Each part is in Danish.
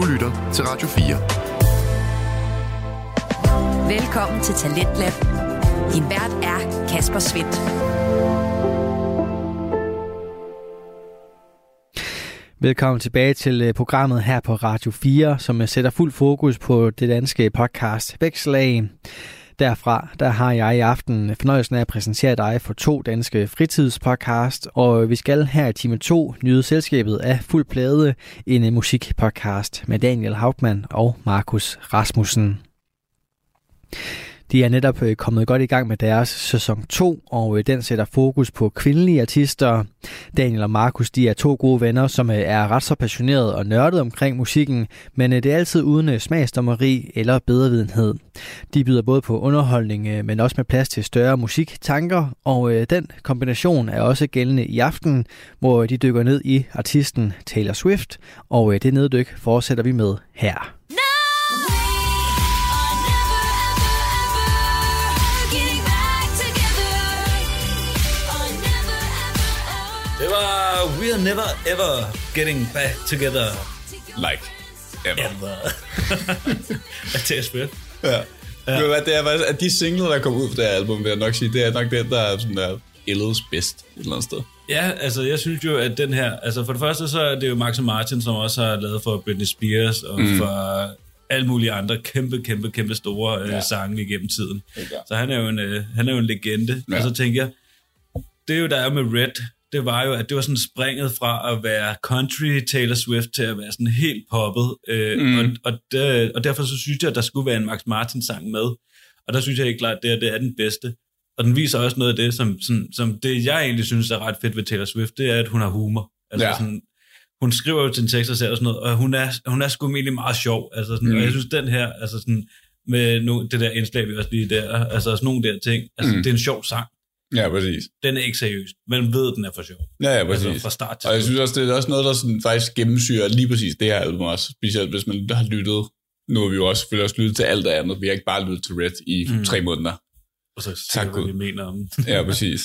Du lytter til Radio 4. Velkommen til Talent Lab. Din vært er Kasper Svinth. Velkommen tilbage til programmet her på Radio 4, som sætter fuld fokus på det danske podcast Vækslag. Derfra der har jeg i aften fornøjelsen af at præsentere dig for to danske fritidspodcast, og vi skal her i time 2 nyde selskabet af Fuld Plade, en musikpodcast med Daniel Hauptmann og Markus Rasmussen. De er netop kommet godt i gang med deres sæson 2, og den sætter fokus på kvindelige artister. Daniel og Markus, de er to gode venner, som er ret så passionerede og nørdede omkring musikken, men det er altid uden smagsdommeri eller bedrevidenhed. De byder både på underholdning, men også med plads til større musiktanker, og den kombination er også gældende i aften, hvor de dykker ned i artisten Taylor Swift, og det neddyk fortsætter vi med her. We're never ever getting back together. Like ever. Af Taylor Swift. Ja. Ved du hvad, det er faktisk, at de singler, der kommer ud fra det album, vil jeg nok sige, det er nok den, der er sådan der ellers bedst et eller andet sted. Ja, altså jeg synes jo, at den her, altså for det første så er det jo Max Martin, som også har lavet for Britney Spears og for alle mulige andre kæmpe store sange igennem tiden. Ja. Så han er jo en, legende. Ja. Og så tænker jeg, det er jo der er med Red, det var jo, at det var sådan springet fra at være country Taylor Swift til at være sådan helt poppet. Og derfor så synes jeg, at der skulle være en Max Martin-sang med. Og der synes jeg helt klart, at det er den bedste. Og den viser også noget af det, som det jeg egentlig synes er ret fedt ved Taylor Swift, det er, at hun har humor. Altså sådan, hun skriver jo sin tekster selv og sådan noget, og hun er sgu egentlig meget sjov. Altså sådan, og jeg synes, den her, altså sådan, med det der indslag, vi også lige der, altså sådan nogle der ting, altså det er en sjov sang. Ja, præcis. Den er ikke seriøst. Man ved, den er for sjov. Ja, præcis. Altså, fra start til og jeg synes også, det er også noget, der sådan faktisk gennemsyrer lige præcis det her album også. Specielt hvis man har lyttet. Nu har vi jo også selvfølgelig også lyttet til alt andet. Vi har ikke bare lyttet til Red i 3 måneder. Og så tak, hvad vi mener om det. Ja, præcis.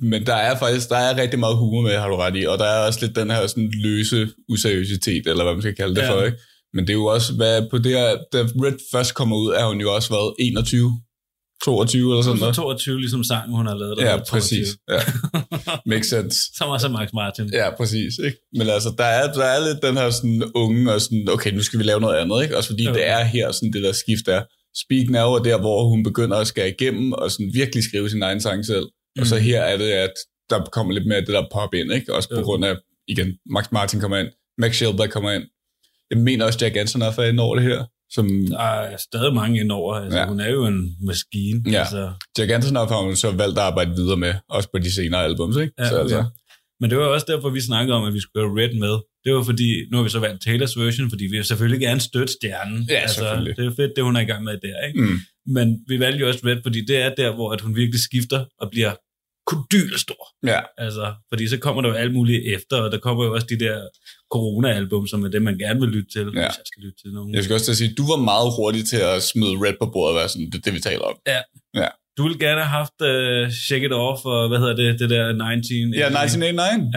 Men der er faktisk rigtig meget humor med, har du ret i. Og der er også lidt den her sådan løse useriøsitet, eller hvad man skal kalde det for, ikke? Men det er jo også, hvad på det her, da Red først kommer ud, er hun jo også været 21. 22 eller sådan noget. 22, ligesom sangen, hun har lavet. Der ja, præcis. Ja. Makes sense. Som også Max Martin. Ja, præcis. Ikke? Men altså, der er lidt den her sådan unge, og sådan, okay, nu skal vi lave noget andet, ikke? Også fordi det er her, sådan det der skift er. Speak Now er der, hvor hun begynder at skære igennem, og sådan virkelig skrive sin egen sang selv. Og så her er det, at der kommer lidt mere af det der pop ind, ikke? Også på grund af, igen, Max Martin kommer ind, Max Schilber kommer ind. Jeg mener også, Jack Antonov er inde over det her. Der er stadig mange indover. Altså, hun er jo en maskine. Ja. Altså. Jack Antonov har hun så valgt at arbejde videre med, også på de senere albums, ikke? Ja, så, altså. Men det var også derfor, vi snakkede om, at vi skulle have Red med. Det var fordi, nu har vi så valgt Taylors version, fordi vi selvfølgelig gerne støtte stjernen. Ja, altså, det er fedt, det hun er i gang med der, ikke? Men vi valgte jo også Red, fordi det er der, hvor at hun virkelig skifter og bliver kodylstor. Ja. Altså, fordi så kommer der jo alt muligt efter, og der kommer jo også de der corona-album, som er det, man gerne vil lytte til. Ja. Jeg skal lytte til nogen. Jeg skal også til at sige, du var meget hurtig til at smide Red på bordet og være sådan, det er det, vi taler om. Ja. Du ville gerne have haft Shake It Off og, hvad hedder det, det der 1989. Ja, 1989.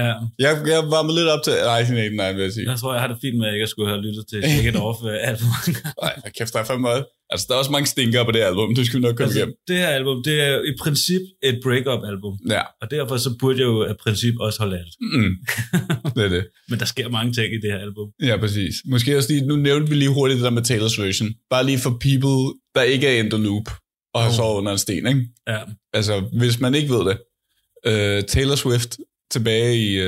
Ja. Jeg var med lidt op til 1989, vil jeg sige. Jeg tror, jeg har det fint med, at jeg ikke skulle have lyttet til Shake It Off alt for mange gange. Nej, kæft, der er fandme meget. Altså, der er også mange stinker på det album, det skal vi nok komme altså, hjem. Det her album, det er i princip et break-up-album. Ja. Og derfor så burde jeg jo af princip også holde alt. Det er det. Men der sker mange ting i det her album. Ja, præcis. Måske også lige, nu nævnte vi lige hurtigt det der med Taylor's version. Bare lige for people, der ikke er in the loop. Og har sovet under en sten, ikke? Ja. Altså, hvis man ikke ved det. Taylor Swift tilbage i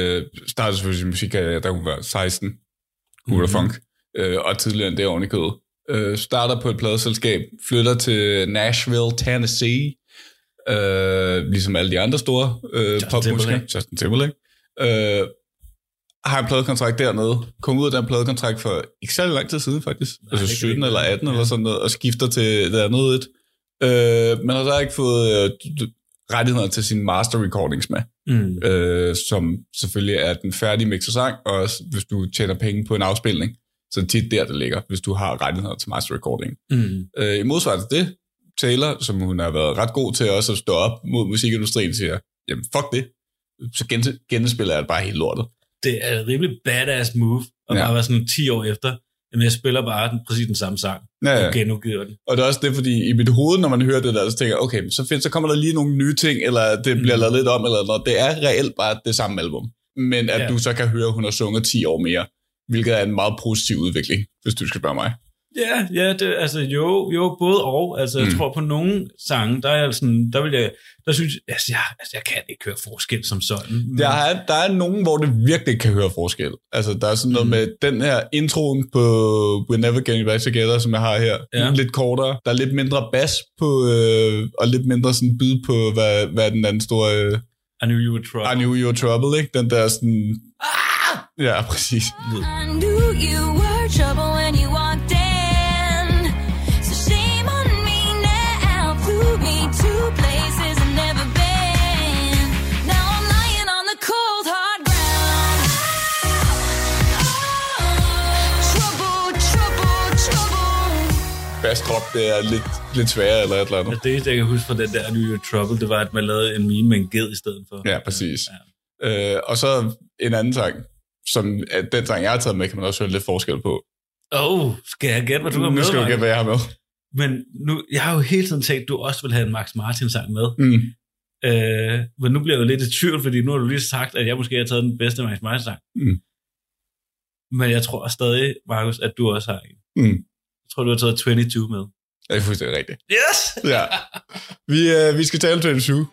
startede for sin musikkarriere, der hun var 16. Funk. Og tidligere end det oven i kødet. Starter på et pladeselskab, flytter til Nashville, Tennessee. Ligesom alle de andre store popmusikere. Justin Timberlake. Har en pladekontrakt dernede. Kom ud af den pladekontrakt for ikke særlig lang tid siden, faktisk. Nej, altså 17 eller 18 eller sådan noget. Og skifter til det andet et. Man har så ikke fået rettigheder til sine master recordings med, som selvfølgelig er den færdige mixersang, og også hvis du tjener penge på en afspilning, så er det tit der, det ligger, hvis du har rettigheder til master recording. I modsvaret til det, Taylor, som hun har været ret god til også at stå op mod musikindustrien, siger, jamen fuck det, så genspiller jeg det bare helt lortet. Det er et rimelig badass move, og bare være sådan 10 år efter. men jeg spiller bare præcis den samme sang, og genudgiver den. Og det er også det, fordi i mit hoved, når man hører det der, så tænker jeg, okay, så fedt, så kommer der lige nogle nye ting, eller det bliver lavet lidt om, eller noget. Det er reelt bare det samme album, men at du så kan høre, at hun har sunget 10 år mere, hvilket er en meget positiv udvikling, hvis du skal spørge mig. Ja, det, altså jo, både og. Altså, jeg tror på nogle sange, der er sådan, der vil jeg, der synes, jeg kan ikke høre forskel som sådan. Men... Der er nogen, hvor det virkelig kan høre forskel. Altså, der er sådan noget med den her introen på We'll Never Get Back Together, som jeg har her. Ja. Lidt kortere. Der er lidt mindre bas på, og lidt mindre sådan bid på, hvad den anden store... I Knew You Were Trouble. I Knew You Were Trouble, ikke? Den der sådan... Ah! Ja, præcis. I knew you were trouble when you walked in. Bastrop, det er lidt sværere eller et eller andet. Ja, det jeg kan huske fra den der New York Trouble, det var, at man lavede en meme med en ged i stedet for. Ja, præcis. Ja. Og så en anden sang, som at den sang, jeg har taget med, kan man også høre lidt forskel på. Skal jeg gætte, hvad du har med? Nu skal jeg gætte, hvad jeg har med. Men nu, jeg har jo hele tiden tænkt, at du også vil have en Max Martin-sang med. Men nu bliver jeg jo lidt i tvivl, fordi nu har du lige sagt, at jeg måske har taget den bedste Max Martin-sang. Men jeg tror stadig, Markus, at du også har en. Jeg tror, du har taget 22 med. Jeg synes, det er rigtigt. Yes! Ja. Vi skal tale 22,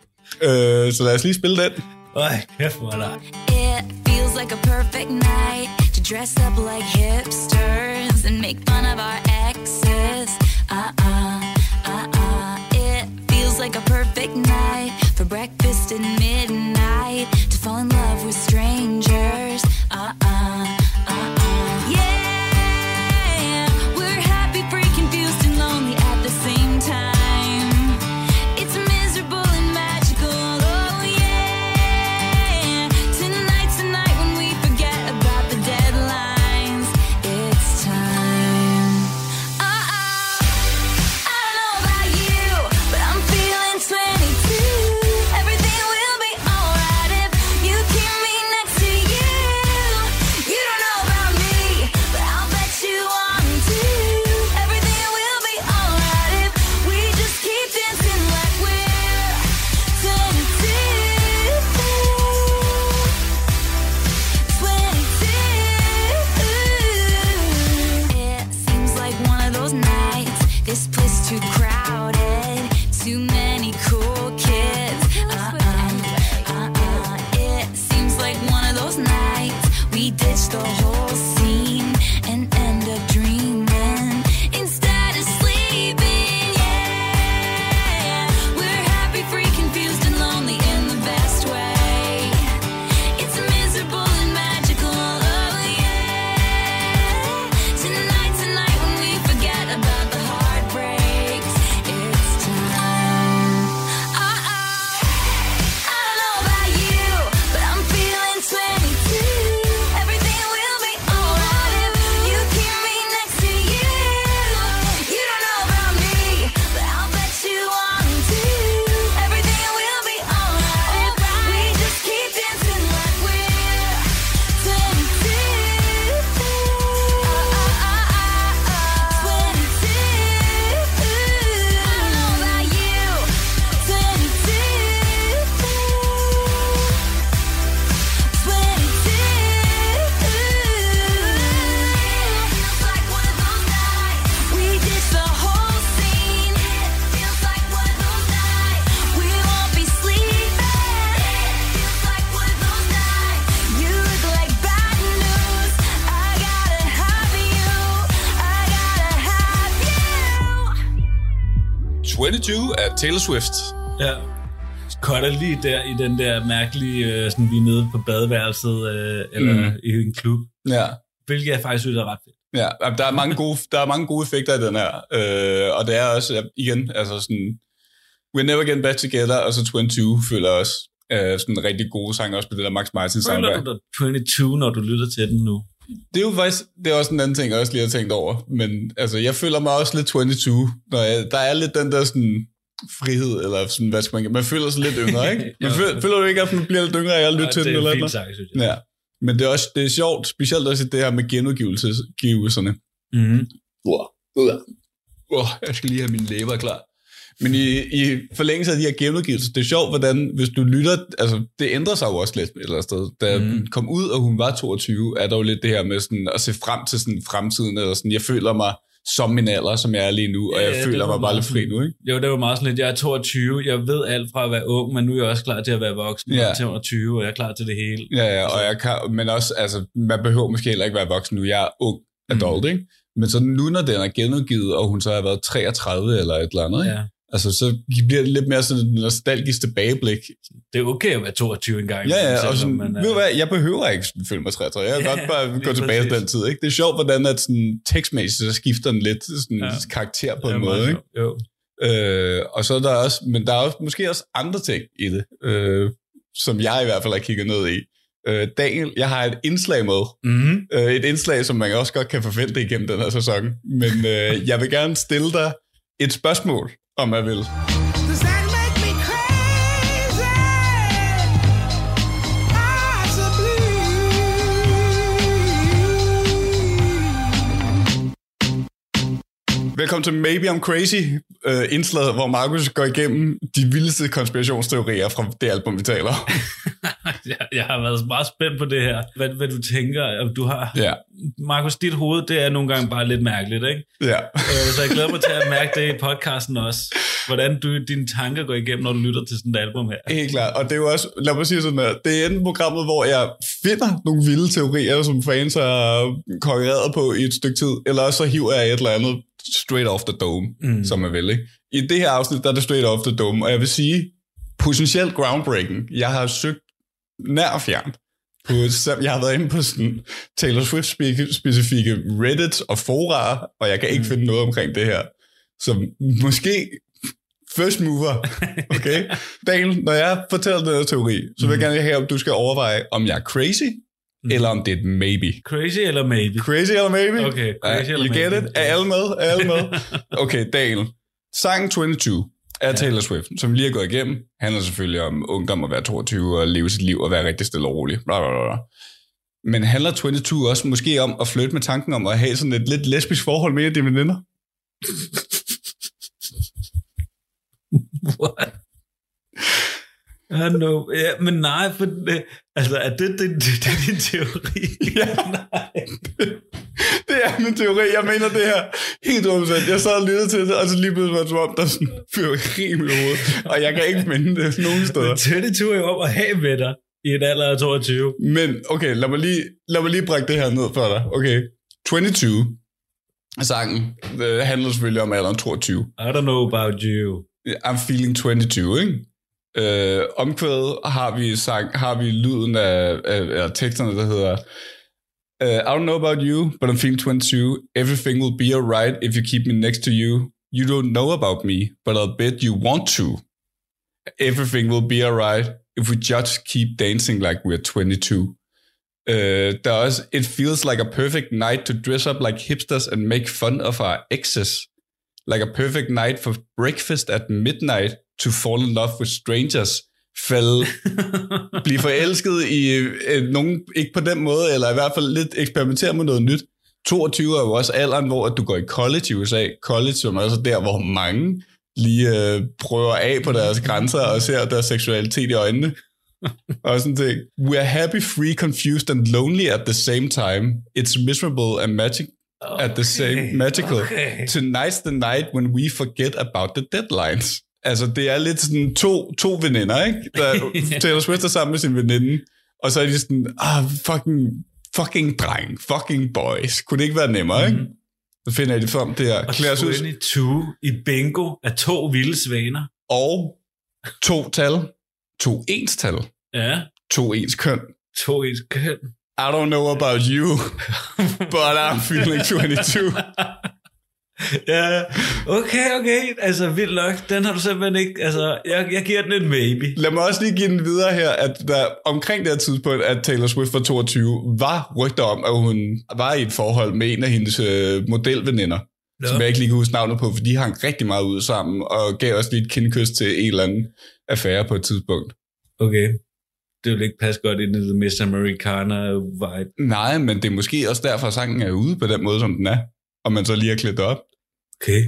så lad os lige spille den. Øj, kæft, hvor er It feels like a perfect night to dress up like hipsters and make fun of our exes. It feels like a perfect night for breakfast and midnight to fall in love with strangers. Taylor Swift. Ja. Cutter lige der i den der mærkelige, sådan lige nede på badeværelset, eller i en klub. Ja. Hvilket jeg faktisk synes er ret fedt. Ja, der er mange gode effekter i den her. Og det er også, igen, altså sådan, We'll Never Get Back Together, og så 22 føler også sådan rigtig gode sange, også på det der Max Martin sang. Føler du dig 22, når du lytter til den nu? Det er jo faktisk, det er også en anden ting, jeg også lige har tænkt over. Men altså, jeg føler mig også lidt 22, når der er lidt den der sådan... frihed, eller sådan, hvad skal man føler sig lidt yngre, ikke? Man føler du ikke, at man bliver lidt yngre, jeg har lyttet til den eller noget? Ja, men det er også, det er sjovt, specielt også det her med genudgivelserne, Mm-hmm. Jeg skal lige have mine læber klar. Men i forlængelse af de her genudgivelser, det er sjovt, hvordan, hvis du lytter, altså det ændrer sig jo også lidt et eller andet sted. Da hun kom ud, og hun var 22, er der jo lidt det her med sådan, at se frem til sådan, fremtiden, eller sådan, jeg føler mig som min alder, som jeg er lige nu, og jeg føler mig bare lidt fri nu, ikke? Jo, det var meget sådan lidt, jeg er 22, jeg ved alt fra at være ung, men nu er jeg også klar til at være voksen, jeg er 25, og jeg er klar til det hele. Ja, og jeg kan, men også, altså, man behøver måske heller ikke være voksen nu, jeg er ung adult, ikke? Men så nu, når den er genudgivet, og hun så har været 33 eller et eller andet, ikke? Altså, så bliver det lidt mere sådan et nostalgisk tilbageblik. Det er okay at være 22 engang. Ja, og sådan, man, ved du hvad, jeg behøver ikke følge mig 33. Jeg kan godt bare gå tilbage til den tid, ikke? Det er sjovt, hvordan at sådan, tekstmæssigt, så skifter den lidt sådan, karakter på en måde, ikke? Jo. Og så er der også, men der er også, måske også andre ting i det, som jeg i hvert fald har kigget ned i. Daniel, jeg har et indslag med. Mm-hmm. Et indslag, som man også godt kan forvente igennem den her sæson. Men jeg vil gerne stille dig et spørgsmål, om jeg vil. Velkommen til Maybe I'm Crazy, indslaget, hvor Markus går igennem de vildeste konspirationsteorier fra det album, vi taler om. Jeg har været meget spændt på det her. Hvad du tænker, om du har... Ja. Markus, dit hoved, det er nogle gange bare lidt mærkeligt, ikke? Ja. Så jeg glæder mig til at mærke det i podcasten også. Hvordan dine tanker går igennem, når du lytter til sådan et album her. Helt klart. Og det er jo også, lad mig sige sådan her, det er enten programmet, hvor jeg finder nogle vilde teorier, som fans har konkurreret på i et stykke tid, eller også så hiver jeg et eller andet straight off the dome, som er vel, ikke? I det her afsnit, der er det straight off the dome, og jeg vil sige, potentielt groundbreaking. Jeg har søgt nær og fjernt. Jeg har været inde på sådan Taylor Swift specifikke Reddit og fora, og jeg kan ikke finde noget omkring det her. Så måske first mover, okay? Daniel, når jeg fortæller den her teori, så vil jeg gerne have, om du skal overveje, om jeg er crazy, eller om det er et maybe. Crazy eller maybe? Crazy eller maybe? Okay, crazy eller maybe. You get it? Er alle med? Er alle med? Okay, Daniel. Sangen 22 af Taylor Swift, som lige er gået igennem, handler selvfølgelig om ungdom at være 22 og leve sit liv og være rigtig stille og rolig. Bla, bla, bla. Men handler 22 også måske om at flytte med tanken om at have sådan et lidt lesbisk forhold med dine veninder? What? I don't know. Ja, men nej, for, altså er det er din teori? Ja, nej. Det er min teori. Jeg mener det her helt omsat. Jeg sad og lyttede til det, og så lige pludselig var det om, der sådan fyrkeri i hovedet. Og jeg kan ikke finde det nogen steder. 22 er jo om at have med dig i en alder af 22. Men okay, lad mig lige brække det her ned for dig. Okay, 22. Sangen handler selvfølgelig om alderen 22. I don't know about you. I'm feeling 22, ikke? Omkvædet har vi lyden af teksterne, der hedder I don't know about you, but I'm feeling 22. Everything will be alright if you keep me next to you. You don't know about me, but I'll bet you want to. Everything will be alright if we just keep dancing like we're 22. Der er også It feels like a perfect night to dress up like hipsters and make fun of our exes. Like a perfect night for breakfast at midnight. To fall in love with strangers, blive forelsket i nogen, ikke på den måde, eller i hvert fald lidt eksperimentere med noget nyt. 22 er jo også alderen, hvor at du går i college i USA. College er altså der, hvor mange lige prøver af på deres grænser og ser deres seksualitet i øjnene. Og sådan ting. We are happy, free, confused and lonely at the same time. It's miserable and magic at the same magical. Okay. Tonight's the night when we forget about the deadlines. Altså, det er lidt sådan to veninder, ikke? Der, Taylor Swift er sammen med sin veninde, og så er de sådan, fucking dreng, fucking boys. Kunne det ikke være nemmere, ikke? Så finder jeg det frem, det her. Og så i 2 i bingo af 2 vilde svaner. Og 2 tal, 2 ens tal, 2 ens køn. 2 ens køn. I don't know about you, but I'm feeling 22. Ja, okay, altså vildt nok, den har du simpelthen ikke, altså jeg giver den en maybe. Lad mig også lige give den videre her, at der, omkring det her tidspunkt, at Taylor Swift var 22, var rygter om, at hun var i et forhold med en af hendes modelveninder, som jeg ikke lige kan huske navnet på, for de hang rigtig meget ud sammen, og gav også lige et kindkys til en eller anden affære på et tidspunkt. Okay. Det vil ikke passe godt ind i The Miss Americana vibe. Nej, men det er måske også derfor, sangen er ude på den måde, som den er. og man så lige har klædt op. Okay.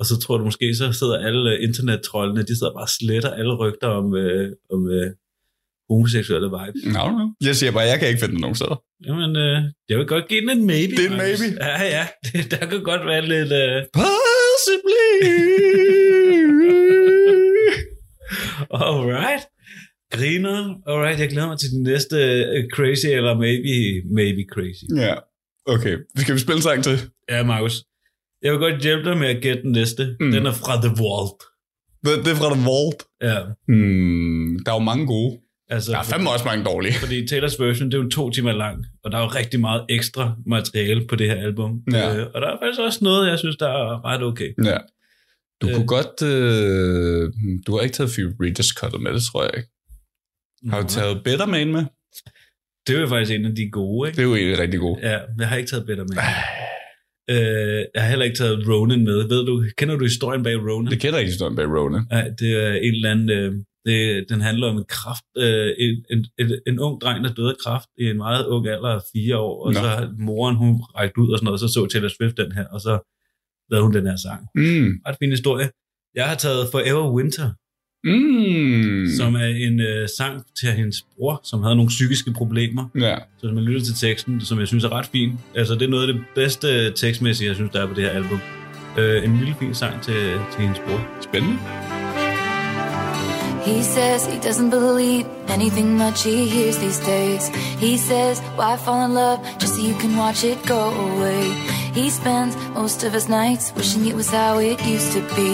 Og så tror du måske, så sidder alle internettrollene, de sidder bare og sletter alle rygter om homoseksuelle vibes. No, no. Jeg siger bare, jeg kan ikke finde det nogen steder. Jamen, jeg vil godt give den en maybe. Det er en maybe. Ja, ja. Der kan godt være lidt... Possibly! Alright. Griner. Alright, jeg glæder mig til den næste crazy, eller maybe crazy. Ja, yeah. Okay. Skal vi spille sang til? Ja, Markus. Jeg vil godt hjælpe dig med at gætte den næste. Mm. Den er fra The Vault. Det er fra The Vault? Ja. Hmm, der er jo mange gode. Altså, der er fandme også mange dårlige. Fordi Taylors version, det er jo 2 timer lang, og der er jo rigtig meget ekstra materiale på det her album. Ja. Og der er faktisk også noget, jeg synes, der er ret okay. Ja. Du kunne godt... du har ikke taget Phoebe Bridgers cuttet med, det tror jeg ikke. Har du taget Better Man med? Det er jo faktisk en af de gode, ikke? Det er jo en rigtig god. Ja, jeg har ikke taget Better Man. Jeg har heller ikke taget Ronan med. Ved du, kender du historien bag Ronan? Det kender ikke historien bag Ronan. Nej, det er en eller anden... den handler om en kræft, en ung dreng, der døde af kræft i en meget ung alder af 4 år, og så moren, hun rækte ud og sådan noget, og så Taylor Swift den her, og så lavede hun den her sang. Ret fin historie. Jeg har taget Forever Winter, som er en sang til hendes bror, som havde nogle psykiske problemer. Ja. Så hvis man lytter til teksten, som jeg synes er ret fin, altså det er noget af det bedste tekstmæssige, jeg synes, der er på det her album. En lille fin sang til hendes bror. Spændende. He says he doesn't believe anything much he hears these days. He says, why fall in love just so you can watch it go away? He spends most of his nights wishing it was how it used to be.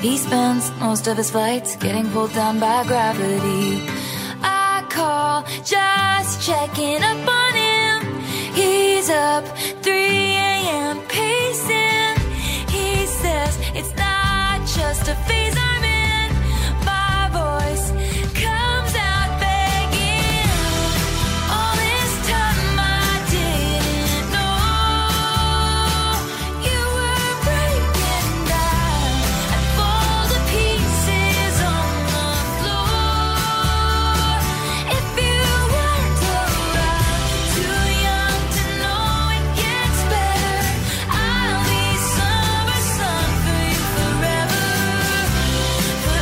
He spends most of his flights getting pulled down by gravity. I call just checking up on him. He's up 3 a.m. pacing. He says it's not just a phase I'm in. Comes out begging. All this time I didn't know you were breaking down. I fall to pieces on the floor. If you weren't around, too young to know it gets better. I'll be sun for you forever. Forever.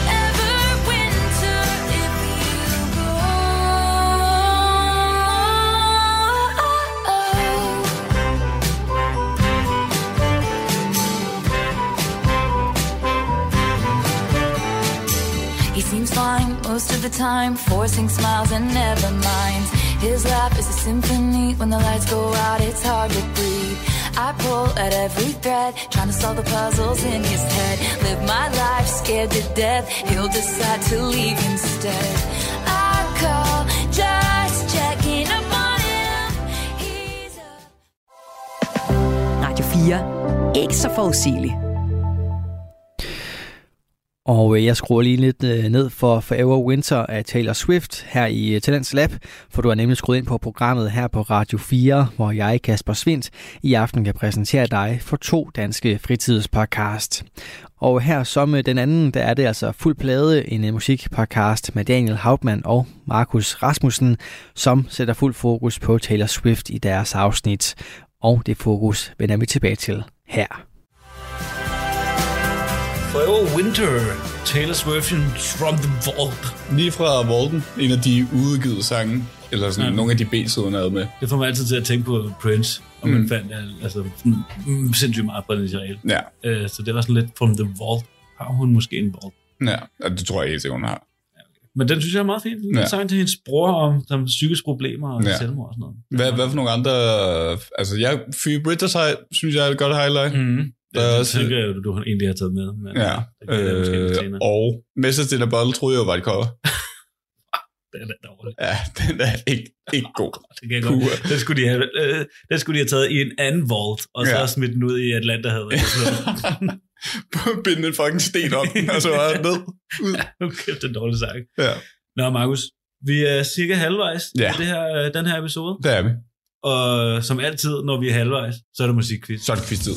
Seems fine most of the time, forcing smiles and never minds. His life is a symphony. When the lights go out, it's hard to breathe. I pull at every thread, trying to solve the puzzles in his head. Live my life scared to death. He'll decide to leave instead. I call just checking up on him. He's a... Radio 4. Ikke så forudsigelig. Og jeg skruer lige lidt ned for Forever Winter af Taylor Swift her i Talent Lab, for du har nemlig skruet ind på programmet her på Radio 4, hvor jeg, Kasper Svinth, i aften kan præsentere dig for 2 danske fritidspodcast. Og her som den anden, der er det altså Fuld Plade, en musikpodcast med Daniel Hauptmann og Markus Rasmussen, som sætter fuld fokus på Taylor Swift i deres afsnit. Og det fokus vender vi tilbage til her. Forever Winter, Taylor Swift from the Vault. Lige fra Vaulten, en af de udgivet sange, eller sådan nogle af de B-siderne havde med. Det får mig altid til at tænke på Prince, og man fandt altså, sindssygt meget fra den israel. Ja. Så det var sådan lidt from the Vault. Har hun måske en vault? Ja, det tror jeg ikke, hun har. Ja, okay. Men den synes jeg er meget fint. Den sang til hendes bror om psykiske problemer og selvmord og sådan noget. Hvad for nogle andre... Altså, Phoebe Bridgers synes jeg er et godt highlight. Mm. Det tænker jeg jo, du egentlig har taget med. Men og Message in a Bottle troede jeg jo var et cover. Den er dårlig. Ja, den er ikke god. Det godt. Den skulle de have taget i en anden vault, og så smidt den ud i Atlanta. Binde en fucking sten om den, og så var den ned. Okay, det er en dårlig sang. Ja. Nå, Markus, vi er cirka halvvejs i den her episode. Det er vi. Og som altid, når vi er halvvejs, så er det musikquiz. Så er det quiz-tid.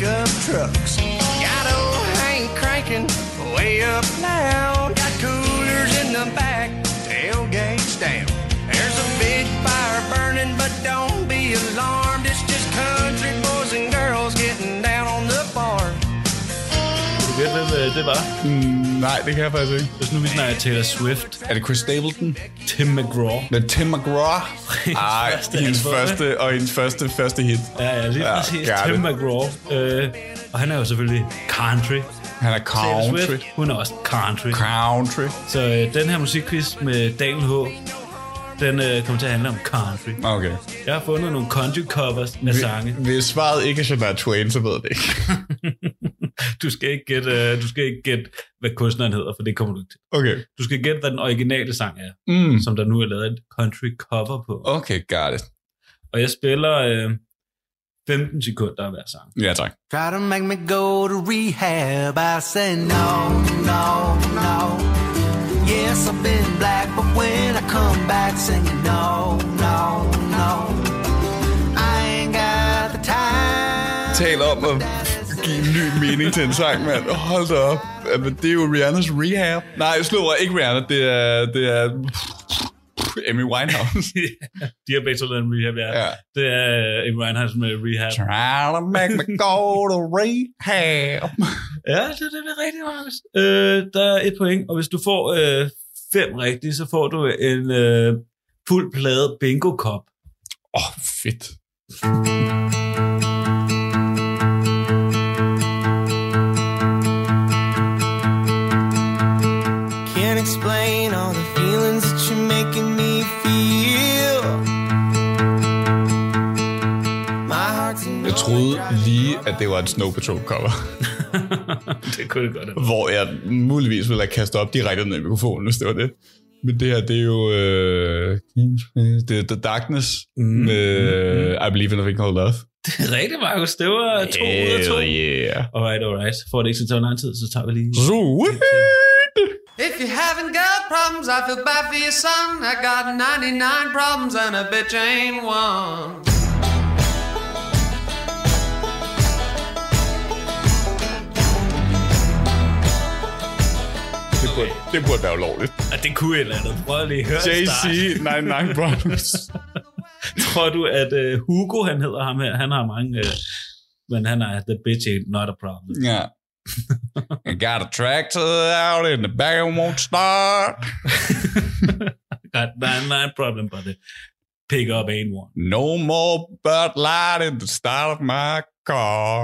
Got cranking way up now. Got coolers in the back, tailgates down. There's a big fire burning, but don't be alarmed. It's just country boys and girls getting down on the farm. Kan du gætte, hvem det var? Nej, det kan jeg faktisk ikke. Hvis nu vi snakker Taylor Swift. Er det Chris Stapleton? Tim McGraw. Det er Tim McGraw? Ej, hendes første hit. Ja, lige præcis. Tim McGraw. Og han er jo selvfølgelig country. Han er country. Taylor Swift, hun er også country. Så den her musikquiz med Daniel H., den kommer til at handle om country. Okay. Jeg har fundet nogle country covers af sange. Hvis svaret ikke er Shania Twain, så ved det ikke. Du skal ikke gætte, hvad kunstneren hedder, for det kommer du ikke til. Okay. Du skal gætte, hvad den originale sang er, som der nu er lavet et country cover på. Okay, got it. Og jeg spiller 15 sekunder af hver sang. Ja, tak. Try to make me go to rehab, I say no, no, no. Yes, I've been black, but when I come back singing no, no, no. I ain't got the time. Tal om give en ny mening til en sang, mand. Hold da op. Det er jo Rihannas Rehab. Nej, jeg slår ikke Rihanna. Det er Amy Winehouse. De har begge to lavet en Rehab, ja. Det er Amy Winehouse med Rehab. Try to make me go to rehab. Ja, det er rigtigt, Markus. Der er et point, og hvis du får 5 rigtige, så får du en fuld plade bingo-kop. Åh, fedt. Explain all the feelings that you're making me feel. Jeg troede lige, at det var en Snow Patrol cover. Det kunne det godt have. Hvor jeg muligvis ville have kastet op direkte ned i mikrofonen, hvis det var det. Men det her, det er jo det The Darkness med I Believe in a Thing Called Love. Det er rigtigt, Markus. Det var 2 ud af 2. Yeah. Alright. For det ikke så lang tid, så tager vi lige... If you haven't got problems, I feel bad for your son. I got 99 problems and a bitch ain't one. Det burde være ulovligt. Og det kunne et eller andet. Prøv lige at høre det start. JC, 99 problems. Tror du, at Hugo, han hedder ham her, han har mange... men han er the bitch ain't not a problem. Ja. I got a tractor out in the back and won't start. Got 99 problem, but the pickup ain't one. No more Bud Light in the start of my car.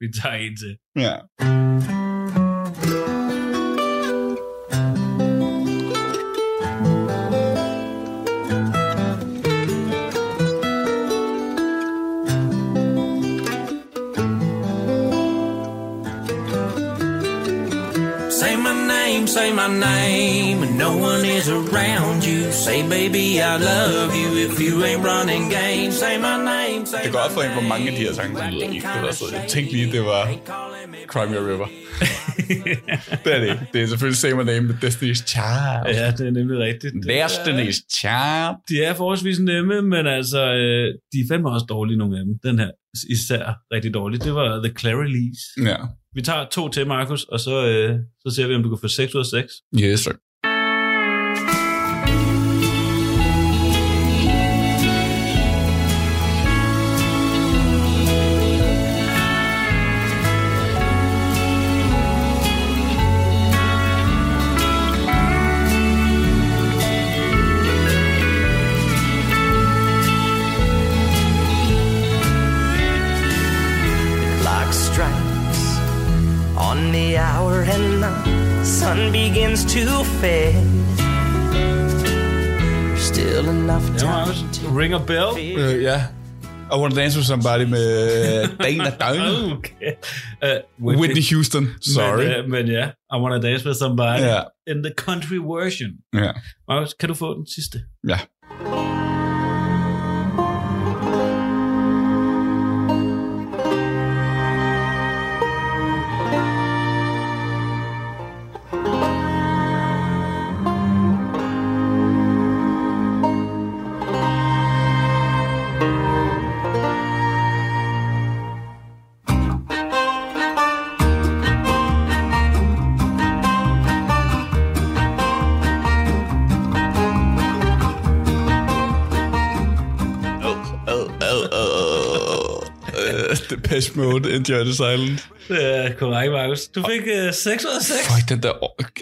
Vi tager en til. Ja. Say my name and no one is around you. Say baby I love you if you ain't running game. Say my name, say my name. Det går op for en, hvor mange af de her sange, som lyder ikke. Jeg tænkte lige, det var Cry Me a River. Det er det ikke. Det er selvfølgelig Say My Name med Destiny's Child. Ja, det er nemlig rigtigt. Destiny's Child. De er forholdsvis nemme, men altså, de er fandme også dårlige, nogle af dem. Den her især rigtig dårlig. Det var The Clarilees. Ja. Vi tager 2 til, Markus, og så ser vi, om du kan få 6 ud af 6. Yes, sir. Begins to fade. Still enough time to ring a bell. Ja. Yeah. I want to dance with somebody med Dana Down. Okay. Whitney Houston. Sorry. Men ja, I want to dance with somebody in the country version. Ja. Yeah. Markus, kan du få den sidste? Ja. Yeah. Depeche Mode, Enjoy the Silence. Ja, korrekt, Markus. Du fik 6 ud af 6. Fuck, den der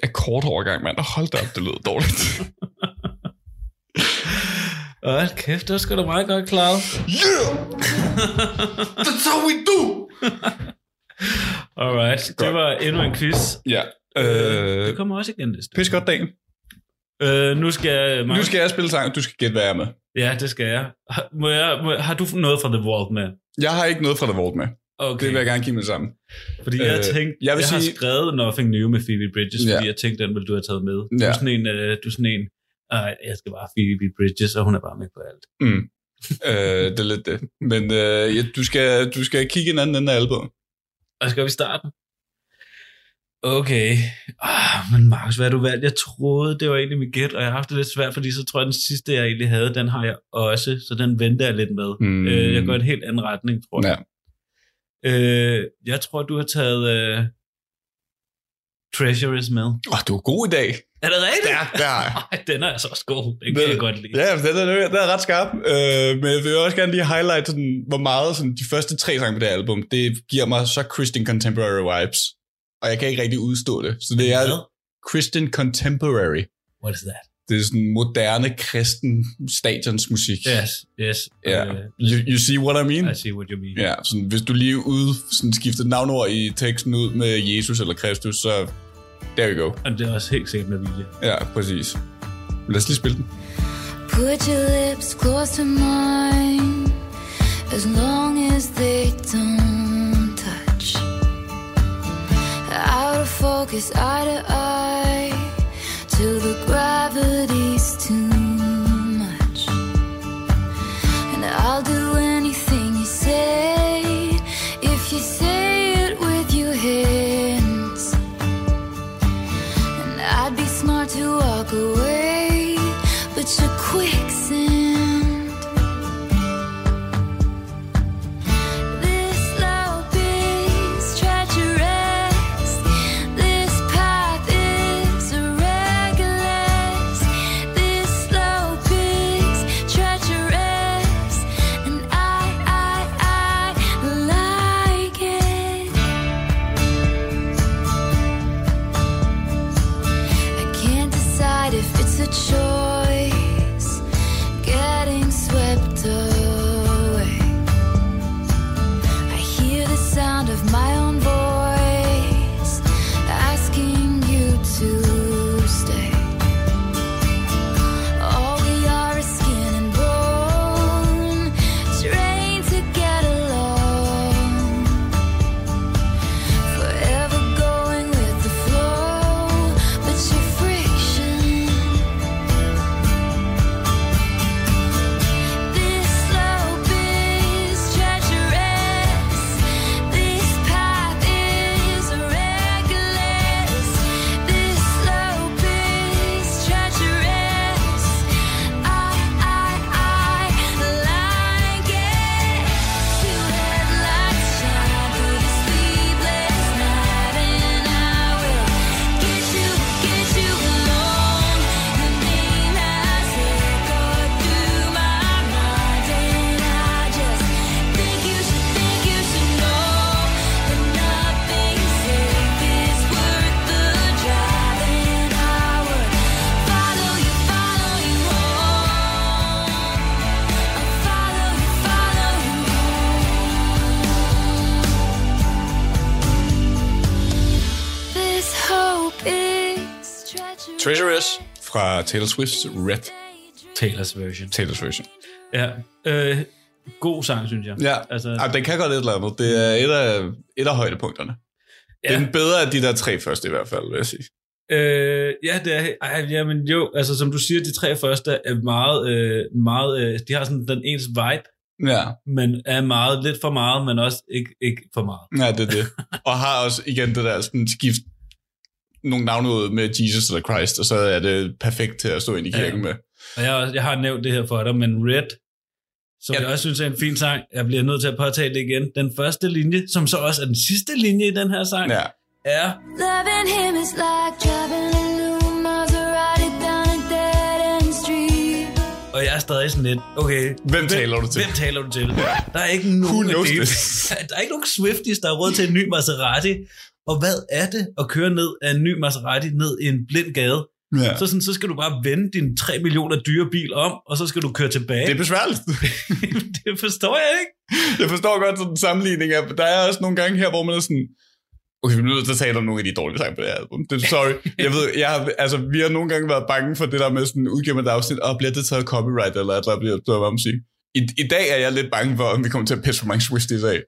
akkordovergang, mand. Hold da op, det lød dårligt. Åh, kæft, det skal du meget godt klare. Yeah! That's how we do! Alright, det var endnu en quiz. Ja. Det kommer også igen næste. Pis godt, Daniel. Nu skal jeg spille sang, du skal gætte, hvad jeg er med. Ja, det skal jeg. Har du noget fra The Vault med? Jeg har ikke noget fra The Vault med. Okay. Det vil jeg gerne give med sammen. Fordi jeg tænkte, jeg har skrevet Nothing New med Phoebe Bridgers, fordi jeg tænkte, den ville du have taget med. Ja. Du er sådan en, jeg skal bare Phoebe Bridgers, og hun er bare med på alt. Mm. Det er lidt det. Men du skal kigge en anden ende af albumet. Og skal vi starte? Okay. Men Markus, hvad har du valgt? Jeg troede, det var egentlig mit gæt, og jeg har haft det lidt svært, fordi så tror jeg, den sidste, jeg egentlig havde, den har jeg også, så den venter jeg lidt med. Mm. Jeg går en helt anden retning, tror jeg. Ja. Jeg tror, du har taget Treasures med. Du er god i dag. Er det rigtigt? Ja. Den er altså også god. Den kan jeg godt lide. Ja, den er ret skarp. Men jeg vil også gerne lige highlight, sådan, hvor meget sådan, de første 3 sange på det album, det giver mig så Christian Contemporary vibes. Og jeg kan ikke rigtig udstå det. Så det er Christian Contemporary. What is that? Det er sådan moderne kristen stadionsmusik. Yes. Yeah. You see what I mean? I see what you mean. Ja, sådan, hvis du lige skiftede navnord i teksten ud med Jesus eller Kristus, så there you go. Og det er også helt sikkert med vilje. Ja, præcis. Lad os lige spille den. Put your lips close to mine, as long as they don't touch. Out of focus, eye to eye, till the gravity's too much. And I'll do anything you say, if you say it with your hands. And I'd be smart to walk away, but you're quicksand. Treasures fra Taylor Swift's Red. Taylor's version. Ja, god sang, synes jeg. Ja, altså, den kan godt et eller andet. Det er et af højdepunkterne. Ja. Den er bedre af de der 3 første i hvert fald, vil jeg sige. Ja, det er... men jo, altså som du siger, de 3 første er meget de har sådan den ens vibe. Ja. Men er meget, lidt for meget, men også ikke for meget. Ja, det er det. Og har også igen det der sådan skift nogle navne ud med Jesus eller Christ, og så er det perfekt til at stå ind i kirken med. Og jeg har nævnt det her for dig, men Red, som jeg også synes er en fin sang, jeg bliver nødt til at påtale det igen. Den første linje, som så også er den sidste linje i den her sang, er... Loving him is like driving a new Maserati down a dead end street. og jeg er stadig sådan lidt, okay, hvem taler du til? Der er ikke nogen Swifties, der er råd til en ny Maserati, og hvad er det at køre ned af en ny Maserati ned i en blind gade? Ja. Så, sådan, så skal du bare vende din 3 millioner dyre bil om, og så skal du køre tilbage. Det er besværligt. Det forstår jeg ikke. Jeg forstår godt sådan en sammenligning. Der er også nogle gange her, hvor man er sådan, okay, vi bliver nødt til at tale om nogle af de dårlige sange på det her album. Sorry. Jeg ved, vi har nogle gange været bange for det der med sådan udgiver man et afsnit, og bliver det taget copyright, eller at der bliver noget om musik. I dag er jeg lidt bange for, om vi kommer til at pisse for mange Swifties af.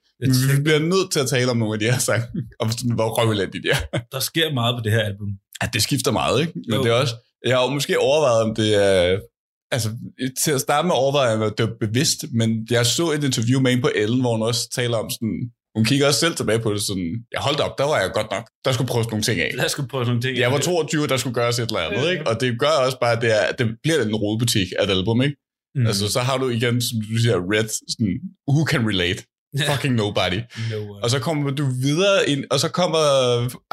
Vi bliver nødt til at tale om nogle af de her sange, og sådan, hvor røvelandigt de er. Der sker meget på det her album. Ja, det skifter meget, ikke? Men det er også, jeg har måske overvejet, om det er... Altså, til at starte med overvejet, at det var bevidst, men jeg så et interview med en på Ellen, hvor hun også taler om sådan... Hun kigger også selv tilbage på det sådan... Ja, hold da op, der var jeg godt nok. Der skulle prøves nogle ting af. Jeg var 22, der skulle gøres et eller andet, ikke? Og det gør også bare, at det bliver en rodebutik af et album, ikke? Mm. Altså, så har du igen, som du siger, Red, sådan... Who can relate? Fucking nobody. No og så kommer du videre ind, og så kommer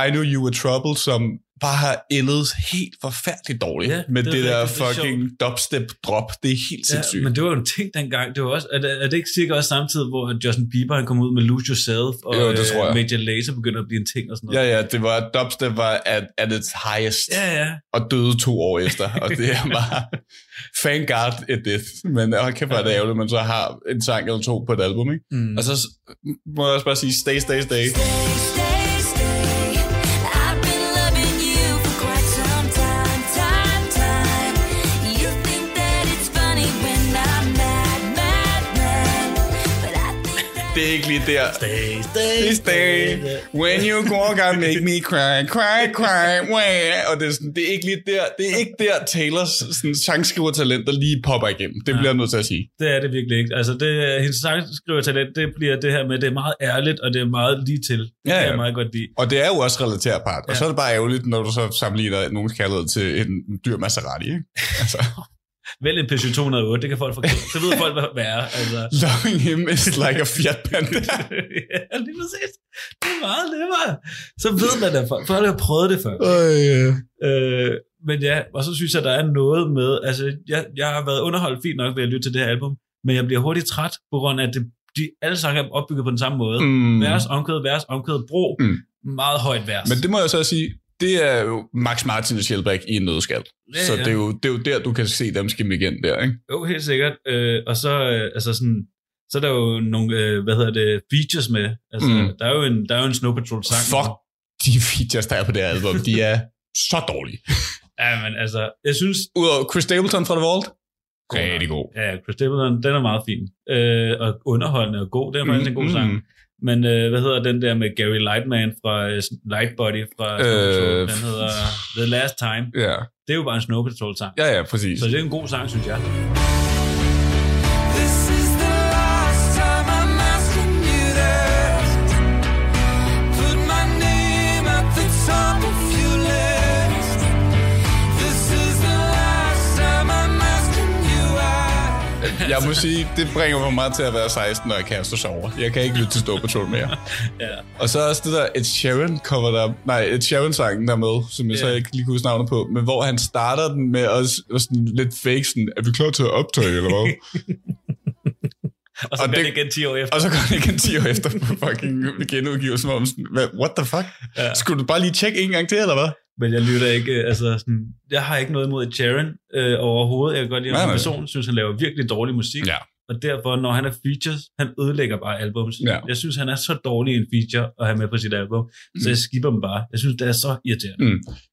I Knew You Were Trouble, som... bare har ældet helt forfærdeligt dårligt med det der fucking dubstep-drop. Det er helt sindssygt. Ja, men det var jo en ting dengang. Det var også, er det ikke sikkert også samtidig, hvor Justin Bieber han kom ud med Lose Yourself, og Major Lazer begyndte at blive en ting og sådan noget? Ja, det var, dubstep var at its highest, og døde 2 år efter. Og det er bare, thank God it did. Men jeg kan bare ærgerligt, at man så har en sang eller to på et album, ikke? Mm. Og så må jeg også bare sige, stay. Det er ikke lige der. Stay. When you walk out, make me cry. Og det er ikke lige der. Det er ikke der, Taylors sangskrivertalent, der lige popper igennem. Det bliver jeg nødt til at sige. Det er det virkelig ikke. Altså, hendes sangskrivertalent, det bliver det her med, det er meget ærligt, og det er meget lige til. Det er meget godt lide. Og det er jo også relaterbart. Og så er det bare ærgerligt, når du så sammenligner nogens kærlighed til en dyr Maserati, ikke? Altså... Vel en Peugeot 208, det kan folk forklare. Det ved folk, hvad er. Altså. Loving him is like a Fiat Panda. Ja, lige præcis. Det er meget nemmere. Så ved man det, folk har prøvet det før. Men ja, og så synes jeg, der er noget med, altså jeg har været underholdt fint nok ved at lytte til det her album, men jeg bliver hurtigt træt, på grund af, at de alle sange er opbygget på den samme måde. Vers, omkød, bro. Meget højt vers. Men det må jeg så sige, det er jo Max Martin og Schilberg i en nødskal. Ja. Så det er jo der, du kan se dem skimme igen der, ikke? Jo, helt sikkert. Og så, altså sådan, så er der jo nogle, features med. Altså, der er jo en Snow Patrol-sang. Fuck de features, der er på det album. De er så dårlige. Ja, men altså, jeg synes... Udover Chris Stapleton fra The Vault? Rigtig god. Ja, Chris Stapleton, den er meget fin. Og underholdende og god. Det er faktisk en god sang. Men hvad hedder den der med Gary Lightman fra Lightbody fra Snow Patrol? Den hedder The Last Time. Yeah. Det er jo bare en Snow Patrol-sang. Ja, præcis. Så det er en god sang, synes jeg. Jeg må sige, det bringer for mig til at være 16, når jeg kaster sig over. Jeg kan ikke lytte til Snow Patrol mere. Og så også det der Ed Sheeran-sangen der med, som jeg så ikke lige kunne huske navnet på, men hvor han starter den med og sådan lidt fake, sådan, er vi klar til at optage, eller hvad? Og så går det igen 10 år efter. Og så går det igen 10 år efter på fucking genudgivelsen, om sådan, what the fuck? Ja. Skulle du bare lige tjekke en gang til, eller hvad? Men jeg lytter ikke, altså sådan, jeg har ikke noget imod Sharon overhovedet. Jeg kan godt lide, at en person synes, han laver virkelig dårlig musik. Ja. Og derfor, når han er features, han ødelægger bare albumet. Ja. Jeg synes, han er så dårlig en feature at have med på sit album, så jeg skipper dem bare. Jeg synes, det er så irriterende.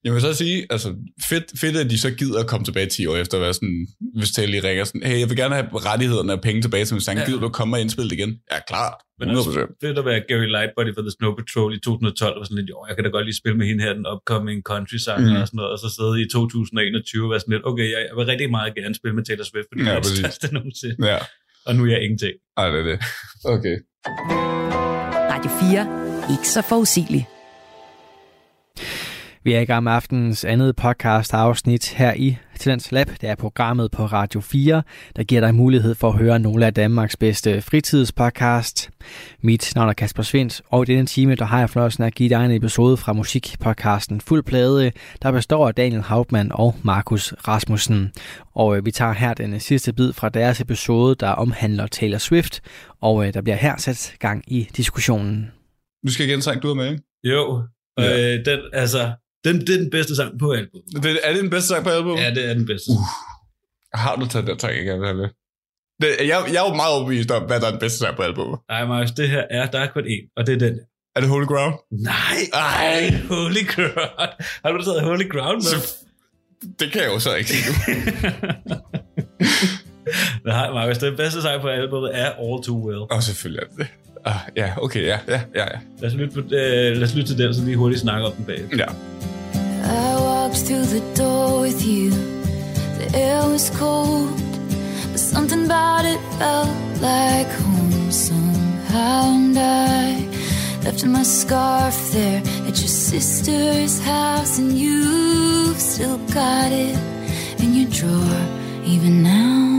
Jeg vil så sige, altså fedt, at de så gider at komme tilbage 10 år efter at være sådan, hvis Taylor lige ringer sådan, hey, jeg vil gerne have rettighederne og penge tilbage til min sang, gider du komme og indspille det igen? Ja, klart. 100%. Fedt at være Gary Lightbody for The Snow Patrol i 2012, og sådan lidt, jeg kan da godt lige spille med hende her, den upcoming country-sang og sådan noget, og så sidde i 2021 og være sådan lidt, okay, jeg vil rigtig meget gerne spille med Taylor Swift, fordi det er det største nogensinde. Ja. Og nu er jeg ingenting. Ej, det er det. Okay. Radio 4. Ikke så forudsigelig. Vi er i gang med aftenens andet podcast afsnit her i Talent Lab, det er programmet på Radio 4, der giver dig mulighed for at høre nogle af Danmarks bedste fritidspodcast. Mit navn er Kasper Svinth, og i denne time der har jeg fornøjelsen at give dig en episode fra musikpodcasten Fuld Plade, der består af Daniel Hauptmann og Markus Rasmussen. Og vi tager her den sidste bid fra deres episode, der omhandler Taylor Swift, og der bliver her sat gang i diskussionen. Du skal igen trække, du er med, ikke? Jo, ja. Det er den bedste sang på album. Er det den bedste sang på album? Ja, det er den bedste. Har du taget den sang igen? Jeg er jo meget overbevist om, hvad der er den bedste sang på albumet. Nej, Markus, det her er, der er kun én, og det er den. Er det Holy Ground? Nej, Holy Ground. Har du taget Holy Ground med? Det kan jeg jo så ikke sige. Nej, Markus, den bedste sang på albumet er All Too Well. Åh, selvfølgelig er det. Ja. Lad os lytte til den, så lige hurtigt snakke om den bag. Ja. I walked through the door with you. The air was cold, but something about it felt like home somehow. And I left my scarf there at your sister's house, and you've still got it in your drawer even now.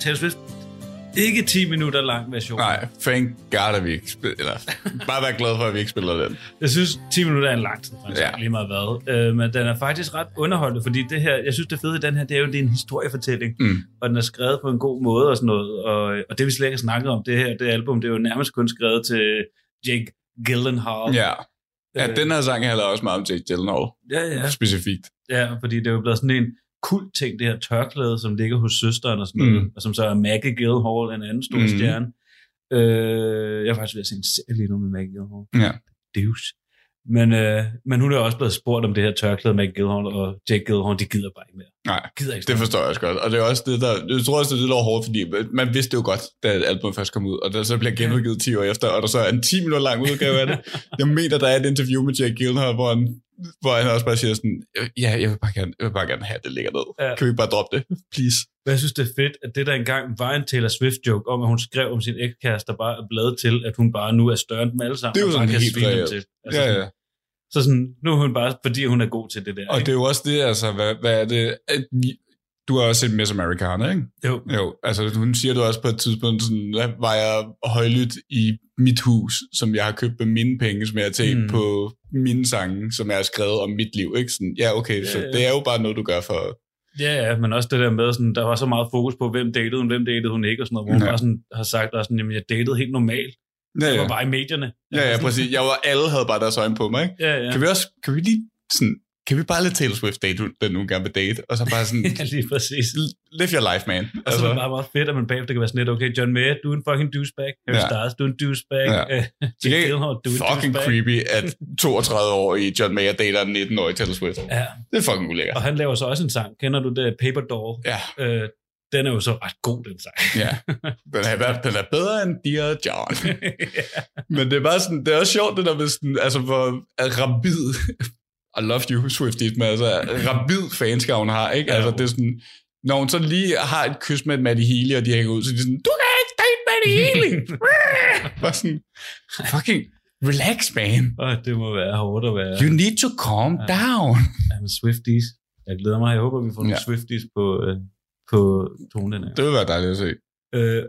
Taylor Swift. Ikke 10 minutter lang version. Nej, thank God, at vi ikke spiller. Bare være glad for, at vi ikke spiller den. Jeg synes, 10 minutter er en lang tid, faktisk. Ja. Lige meget hvad. Men den er faktisk ret underholdende, fordi det her, jeg synes, det fede i den her, det er jo, det er en historiefortælling. Mm. Og den er skrevet på en god måde og sådan noget. Og det, vi slet ikke har snakket om, det her, det album, det er jo nærmest kun skrevet til Jake Gyllenhaal. Ja. Ja, den her sang handler også meget om Jake Gyllenhaal. Ja. Specifikt. Ja, fordi det er jo blevet sådan en kult ting, det her tørklæde, som ligger hos søsteren og sådan noget, og som så er Maggie Gyllenhaal, en anden stor stjerne. Jeg var faktisk ved at se en serie lige nu med Maggie Gyllenhaal. Ja. Deus. Men hun er også blevet spurgt om det her tørklæde, Maggie Gyllenhaal og Jake Gyllenhaal, de gider bare ikke mere. Nej, gider ikke det forstår jeg også godt. Og det er også det, der, jeg tror også, det er lidt hårdt, fordi man vidste det jo godt, da albumet først kom ud, og der så bliver genudgivet 10 år efter, og der så er en 10 minutter lang udgave af det. Jeg mener, der er et interview med Jake Gyllenhaal, hvor han også bare siger sådan, ja, jeg vil bare gerne have, det ligger ned. Ja. Kan vi bare droppe det? Please. Men jeg synes, det er fedt, at det der engang var en Taylor Swift-joke om, at hun skrev om sin ekskæreste, der bare er bladet til, at hun bare nu er større end dem alle sammen. Det er jo sådan helt reelt. Altså, ja. Sådan, så sådan, nu er hun bare, fordi hun er god til det der. Og ikke? Det er jo også det, altså, hvad er det? Du har også set Miss Americana, ikke? Jo. Altså, hun siger du også på et tidspunkt, sådan, var jeg højlydt i mit hus, som jeg har købt med mine penge, som jeg har taget på mine sange, som jeg har skrevet om mit liv, ikke? Sådan, ja, okay, så det er jo bare noget, du gør for... Ja, men også det der med, sådan, der var så meget fokus på, hvem datede hun ikke, og sådan noget, hvor hun bare sådan, har sagt, at jeg datede helt normalt. Jeg var bare i medierne. Ja, præcis. Alle havde bare deres øjne på mig, ikke? Ja. Kan vi lige sådan... Kan vi bare lade Taylor Swift date, den nu gerne vil date? Og så bare sådan... ja, lige præcis. Live your life, man. Og så er det bare meget fedt, at man bagefter kan være sådan lidt, okay, John Mayer, du er en fucking douchebag. Harry Styles, du er en douchebag. Ja. Det er fucking creepy, at 32-årige John Mayer dater en 19-årig Taylor Swift. Ja. Det er fucking ulækkert. Og han laver så også en sang. Kender du det? Paper Doll. Ja. Den er jo så ret god, den sang. Ja. Den er bedre end Dear John. ja. Men det er bare sådan... Det er også sjovt, det der med sådan... Altså, hvor rabid... I love you, Swifties, men altså rabid fanskab, hun har, ikke? Ja, altså, det er sådan, når hun så lige har et kys med Matty Healy, og de hænger ud, så de sådan, du kan ikke date Matty Healy! Bare sådan, fucking relax, man. Det må være hårdt at være. You need to calm down. Jamen, Swifties. Jeg glæder mig. Jeg håber, vi får nogle Swifties på tonen. Det vil være dejligt at se.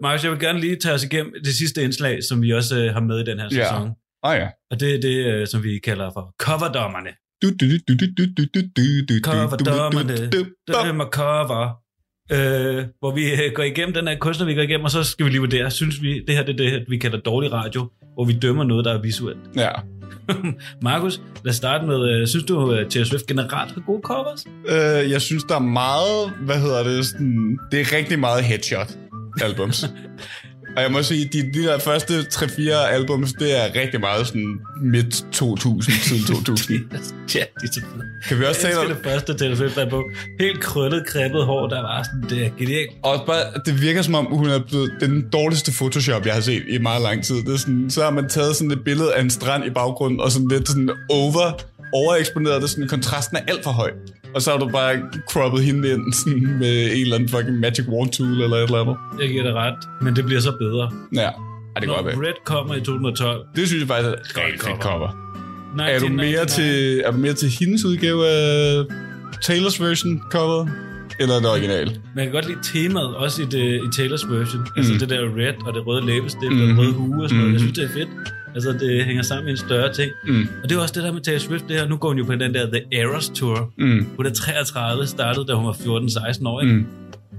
Markus, jeg vil gerne lige tage os igennem det sidste indslag, som vi også har med i den her sæson. Ja. Og det er det, som vi kalder for coverdommerne. Hvor vi går igennem den her kunstner, vi går igennem, og så skal vi lige vurdere, synes vi, det her det er det, vi kalder dårlig radio, hvor vi dømmer noget, der er visuelt. Ja. Markus, lad os starte med, synes du, Taylor Swift generelt har gode covers? Jeg synes, der er meget, det er rigtig meget headshot-albums. Og jeg må sige, at de der første 3-4 albums, det er rigtig meget sådan midt 2000, siden 2000. ja, det er så kan vi også tale om... Det første telefon, på helt krøllet, kræppet hår, der var sådan, det er genialt. Og bare, det virker som om, hun er blevet den dårligste Photoshop, jeg har set i meget lang tid. Det er sådan, så har man taget sådan et billede af en strand i baggrunden, og sådan lidt sådan overeksponeret det, sådan kontrasten er alt for høj. Og så har du bare croppet hende ind sådan, med en eller anden fucking magic wand tool eller et eller andet. Jeg giver det ret, men det bliver så bedre. Ja, det går bag. Red kommer i 2012. Det synes jeg faktisk er et godt cover. Er du mere til hendes udgave af Taylors version cover eller det originale? Man kan godt lide temaet også i Taylors version. Altså det der red og det røde læbestift og den røde hue og sådan noget. Jeg synes, det er fedt. Altså, det hænger sammen med en større ting. Og det er også det der med Taylor Swift, det her. Nu går hun jo på den der The Eras Tour. Hun er 33, startede da hun var 14-16 år, ikke?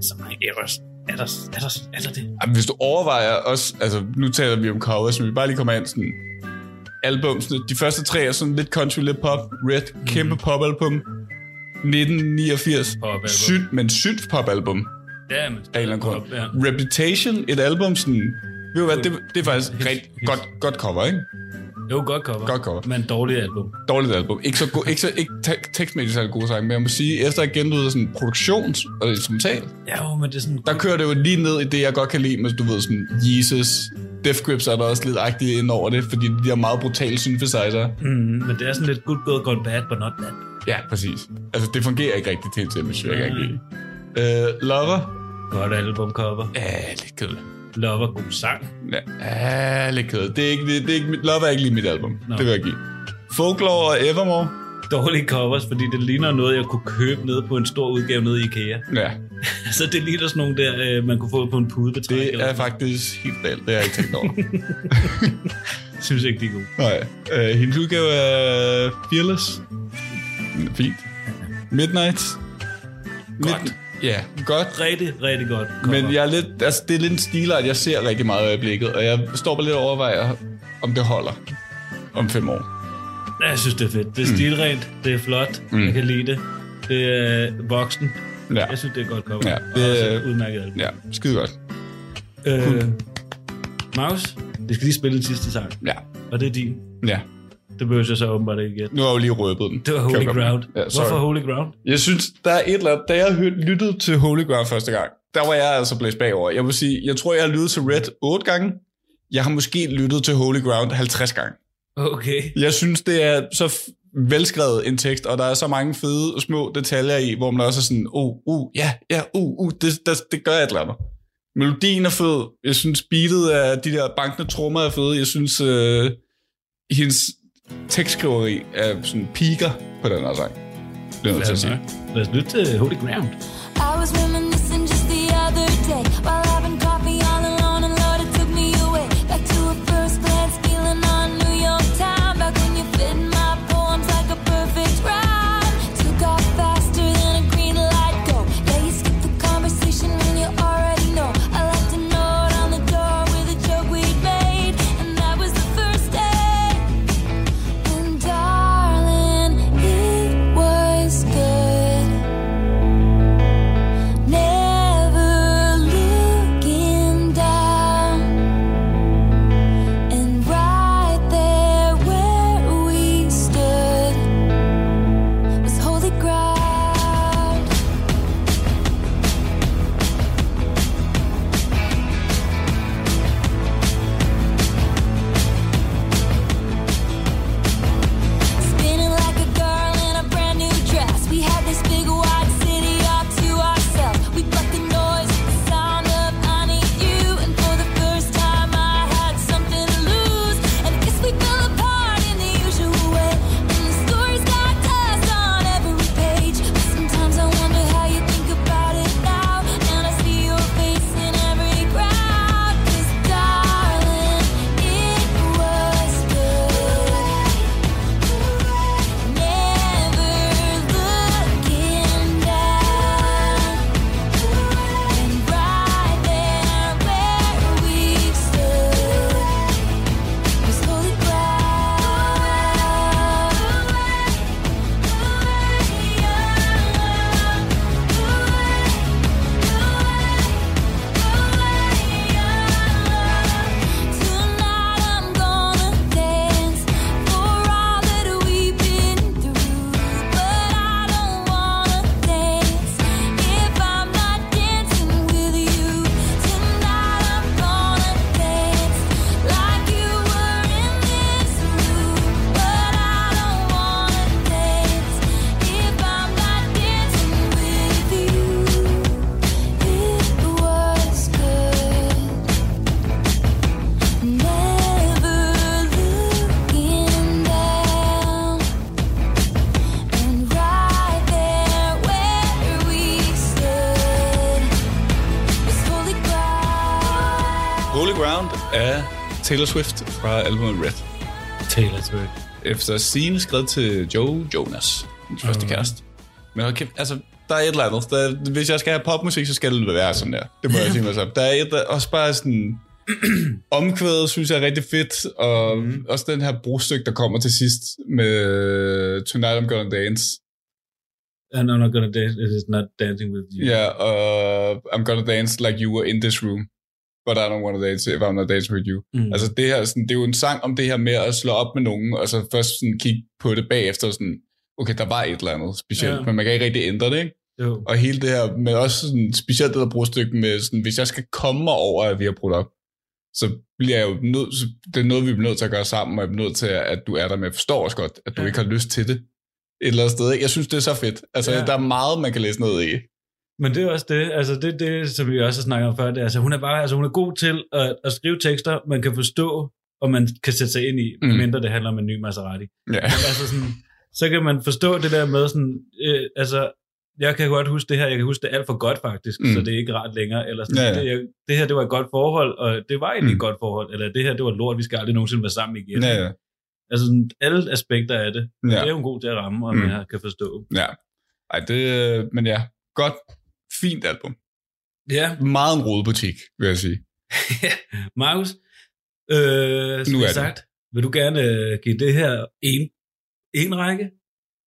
Så mange Eras. Er der det? Jamen, hvis du overvejer også, altså, nu taler vi om cover, så vi bare lige kommer ind sådan... Albumsene, de første 3 er sådan lidt country, lidt pop, red, kæmpe popalbum. 1989. Sygt popalbum. Ja, men... Af en eller anden grund. Ja. Reputation, et album sådan... Ved du hvad, det er faktisk godt cover, ikke? Jo, godt cover. Men dårligt album. Ikke tekstmæssigt særlig gode sange, men jeg må sige, efter at genlyde sådan produktions- og instrumental, men det er sådan... Der kører det jo lige ned i det, jeg godt kan lide, men du ved sådan, Jesus, Death Grips er der også lidt agtigt ind over det, fordi de har meget brutale synthesizer. Men det er sådan lidt good, bad, but not bad. Ja, præcis. Altså, det fungerer ikke rigtigt til en temmelig, jeg kan ikke lide. Lover? Godt albumcover. Ja, lidt kedeligt. Love er god sang. Ja, lidt kedeligt. Love er ikke lige mit album. No. Det vil jeg give. Folklore og Evermore. Dårlige covers, fordi det ligner noget, jeg kunne købe nede på en stor udgave nede i IKEA. Ja. Så det ligner sådan nogle der, man kunne få på en pudebetræk. Det er faktisk helt galt. Det har jeg ikke tænkt over. Synes ikke, de er gode. Nej. Hendes udgave er Fearless. Fint. Midnight. Godt. Ja, godt. Rigtig godt. Kommer. Men jeg er lidt, altså det er lidt en stiler, at jeg ser rigtig meget i øjeblikket, og jeg står bare lidt og overvejer, om det holder om 5 år. Jeg synes, det er fedt. Det er stilrent, det er flot, jeg kan lide det. Det er voksen. Ja. Jeg synes, det er godt cover. Ja, det er udmærket. Ja, skide godt. Maus, det skal lige spille den sidste sang. Ja. Og det er din. Ja. Det behøver jeg så åbenbart ikke gætte. Nu har jeg lige røbet den. Det var Holy Ground. Ja, hvorfor Holy Ground? Jeg synes, der er et eller andet. Da jeg lyttede til Holy Ground første gang, der var jeg altså blæst bagover. Jeg vil sige, jeg tror, jeg har lyttet til Red 8 gange. Jeg har måske lyttet til Holy Ground 50 gange. Okay. Jeg synes, det er så velskrevet en tekst, og der er så mange fede og små detaljer i, hvor man også er sådan, det gør jeg et eller andet. Melodien er fed. Jeg synes, beatet af de der bankende trommer er fede. Jeg synes, hendes tekstskriveri er sådan piker på den her sang. Det er noget til at sige. Lad os lytte til Holy Ground. I was reminiscing just the other day while having coffee all alone and Lord, it took me away back to a first glance feeling on New York time back when you fit my poems like a perfect rhyme took off faster than a green light go yeah, you skip the conversation when you already know I left a note on the door with a joke we'd made and that was the first day and darling, it was good af Taylor Swift fra albumet Red. Taylor Swift. Efter scene skrevet til Joe Jonas, hans første kæreste. Men okay, altså, der er et eller andet. Der, hvis jeg skal have popmusik, så skal det være sådan der. Det må jeg sige mig så. Der er et, der, også bare sådan omkvædet, synes jeg er rigtig fedt. Og også den her brugstykke, der kommer til sidst med Tonight I'm Gonna Dance. And I'm not gonna dance, it is not dancing with you. Ja, og I'm gonna dance like you were in this room. But I don't want to dance if I'm not dancing with you. Altså det her, sådan, det er jo en sang om det her med at slå op med nogen, og så først sådan kigge på det bagefter, sådan, okay, der var et eller andet specielt, men man kan ikke rigtig ændre det, ikke? Jo. Og hele det her, men også sådan, specielt det der brugstykke med, sådan, hvis jeg skal komme mig over, at vi har brudt op, så bliver jeg jo nødt, det er noget, vi bliver nødt til at gøre sammen, og jeg bliver nødt til, at du er der, men jeg forstår også godt, at du ikke har lyst til det et eller andet sted. Ikke? Jeg synes, det er så fedt. Altså, der er meget, man kan læse ned i. Men det er også det, altså det som vi også har snakket om før, det er, altså hun er bare, altså hun er god til at skrive tekster, man kan forstå, og man kan sætte sig ind i, mindre det handler om en ny Maserati. Yeah. Altså sådan, så kan man forstå det der med sådan, altså jeg kan godt huske det her, jeg kan huske det alt for godt faktisk, så det er ikke rart længere, eller sådan, det her, det var et godt forhold, og det var egentlig et godt forhold, eller det her, det var lort, vi skal aldrig nogensinde være sammen igen. Yeah. Altså sådan, alle aspekter af det, det er hun god til at ramme, og man kan forstå. Ja, ej det, men ja, godt. Fint album. Ja. Meget en rodebutik, vil jeg sige. Markus, som jeg sagt, vil du gerne give det her en række,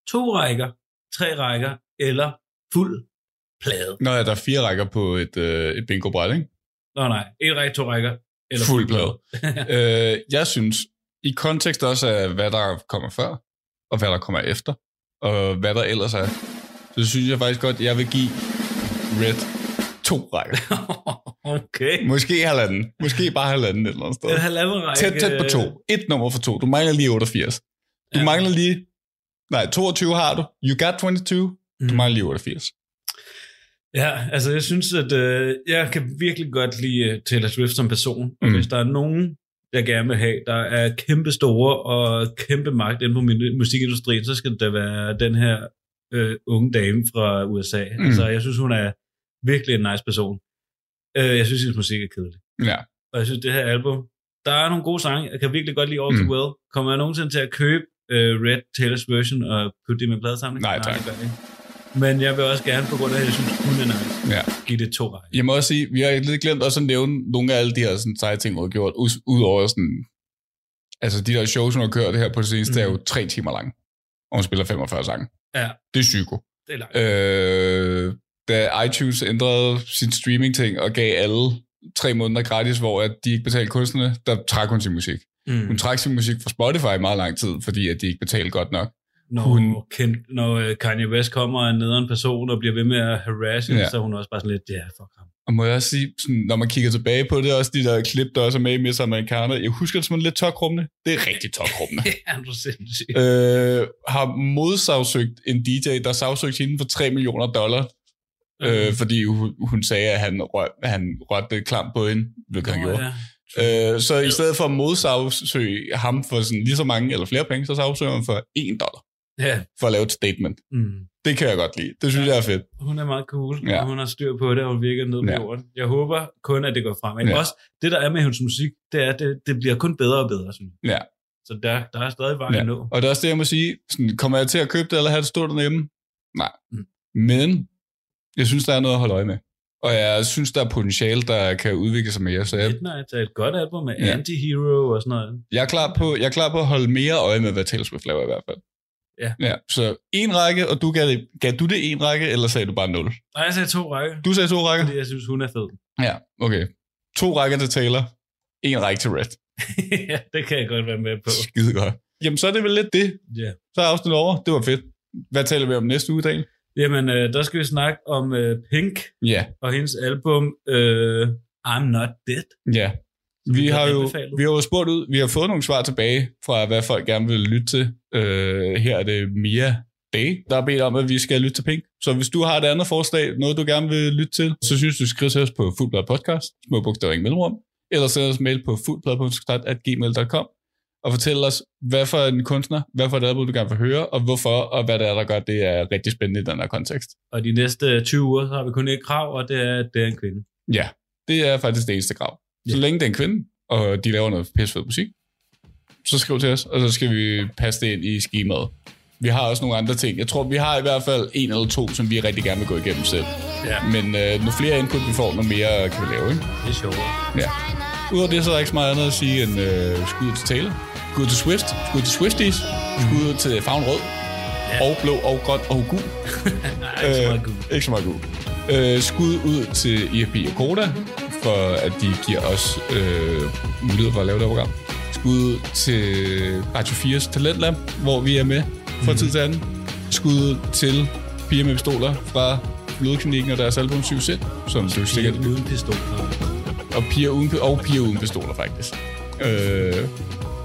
2 rækker, 3 rækker eller fuld plade? Nå ja, der er 4 rækker på et bingo-bræt, ikke? Nå nej, 1 række, 2 rækker Eller Fuld Plade. Jeg synes, i kontekst også af, hvad der kommer før, og hvad der kommer efter, og hvad der ellers er, så synes jeg faktisk godt, jeg vil give Red 2 rækker. Okay. Måske halvanden. Måske bare halvanden eller andet sted. En halvanden række. Tæt på 2. 1 nummer for 2. Du mangler lige 88. Du mangler lige... Nej, 22 har du. You got 22. Du mangler lige 88. Ja, altså jeg synes, at jeg kan virkelig godt lide Taylor Swift som person. Og hvis der er nogen, jeg gerne vil have, der er kæmpe store og kæmpe magt inde på musikindustrien, så skal det være den her unge dame fra USA. Altså jeg synes, hun er virkelig en nice person. Jeg synes, hendes musik er kedelig. Ja. Og jeg synes, det her album, der er nogle gode sange. Jeg kan virkelig godt lide All Too Well. Kommer jeg nogensinde til at købe Red Taylors version og putte det i min pladesamling? Nej, tak. Men jeg vil også gerne, på grund af, at jeg synes, hun er nice, give det 2 rækker. Jeg må også sige, vi har lidt glemt også at nævne nogle af alle de her sådan, seje ting, vi har gjort, udover sådan, altså de der shows, hun har kørt her på det seneste, er jo 3 timer lang, og hun spiller 45 sange. Ja. Det er psyko. Det er langt. Da iTunes ændrede sin streaming-ting og gav alle 3 måneder gratis, hvor at de ikke betalte kunstnerne, der trak hun sin musik. Hun trak sin musik fra Spotify i meget lang tid, fordi at de ikke betalte godt nok. Når Kanye West kommer og er nederen person og bliver ved med at harasse, så er hun også bare sådan lidt, fuck ham. Og må jeg også sige, sådan, når man kigger tilbage på det, også de der klip, der også er med i Miss Americana, jeg husker det som lidt tokrummende. Det er rigtig tokrummende. Ja, du sindssygt. Har modsagsøgt en DJ, der sagsøgte hende for $3 million. Fordi hun sagde, at han rørte klam på hende, hvilket han gjorde. Ja. Så i stedet for at modsagsøge ham for sådan lige så mange eller flere penge, så sagsøger han for $1 for at lave et statement. Det kan jeg godt lide. Det synes jeg er fedt. Hun er meget cool, og hun har styr på det, og hun virker ned på jorden. Jeg håber kun, at det går frem. Men også det, der er med hendes musik, det er, at det bliver kun bedre og bedre. Sådan. Ja. Så der er stadig vejen at nå. Og det er også det, jeg må sige. Sådan, kommer jeg til at købe det, eller have det stort derhjemme? Nej. Men... jeg synes, der er noget at holde øje med. Og jeg synes, der er potentiale, der kan udvikle sig mere. Så Midnight er et godt album med anti-hero og sådan noget. Jeg er klar på at holde mere øje med, hvad Taylor Swift laver i hvert fald. Ja. Så 1 række, og du gav du det 1 række, eller sagde du bare 0? Nej, jeg sagde 2 rækker. Du sagde 2 rækker? Fordi jeg synes, hun er fed. Ja, okay. 2 rækker til Taylor, 1 række til Red. Ja, det kan jeg godt være med på. Skide godt. Jamen, så er det vel lidt det. Yeah. Så er afsnit over. Det var fedt. Hvad taler vi om næste uge, Daniel? Jamen, der skal vi snakke om Pink og hendes album I'm Not Dead. Ja, vi har jo spurgt ud, vi har fået nogle svar tilbage fra, hvad folk gerne vil lytte til. Her er det Mia Day, der har bedt om, at vi skal lytte til Pink. Så hvis du har et andet forslag, noget du gerne vil lytte til, så synes du, skriv til os på fuldbladpodcast, /mellemrum, eller send os mail på fuldbladpodcast@gmail.com. og fortælle os, hvad for en kunstner, hvad for et album, du gerne vil høre, og hvorfor, og hvad det er, der gør, det er rigtig spændende i den her kontekst. Og de næste 20 uger, så har vi kun et krav, og det er, at det er en kvinde. Ja, det er faktisk det eneste krav. Så længe det er en kvinde, og de laver noget pissefed musik, så skriv til os, og så skal vi passe det ind i skemaet. Vi har også nogle andre ting. Jeg tror, vi har i hvert fald 1 eller 2, som vi rigtig gerne vil gå igennem selv. Ja. Men nu flere input vi får, nu mere kan vi lave, ikke? Det er sjovere. Ja. Udover det, så er der ikke så meget andet at sige end skud til Taylor. Skud til Swift, skud til Swifties, skud til farven rød, og blå, og grøn, og gul. Ikke så meget gul. Skud ud til IFB og Koda, for at de giver os mulighed for at lave det program. Skud til Radio 4's Talent Lab, hvor vi er med fra tid til anden. Skud til piger med pistoler fra Blodklinikken og deres album 7 Sind, som du sikkert... Piger uden pistoler. Og piger uden pistoler, faktisk.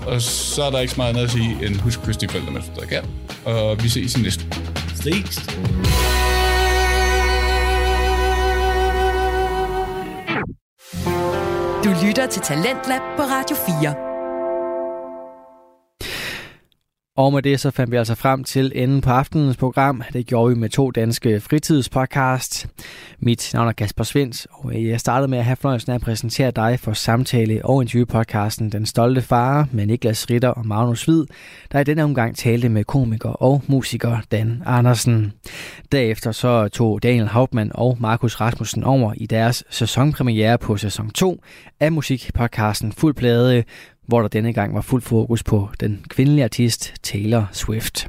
Og så er der ikke så meget andet at sige, end husk kys de forældre, man stadig kan. Og vi ses i næste. Du lytter til Talentlab på Radio 4. Og med det så fandt vi altså frem til enden på aftenens program. Det gjorde vi med 2 danske fritidspodcasts. Mit navn er Kasper Svinth, og jeg startede med at have fornøjelsen af at præsentere dig for samtale- og interviewpodcasten Den Stolte Fare med Niklas Ritter og Magnus Hvid, der i denne omgang talte med komiker og musiker Dan Andersen. Derefter så tog Daniel Hauptmann og Markus Rasmussen over i deres sæsonpremiere på sæson 2 af musikpodcasten Fuld Plade hvor der denne gang var fuld fokus på den kvindelige artist Taylor Swift.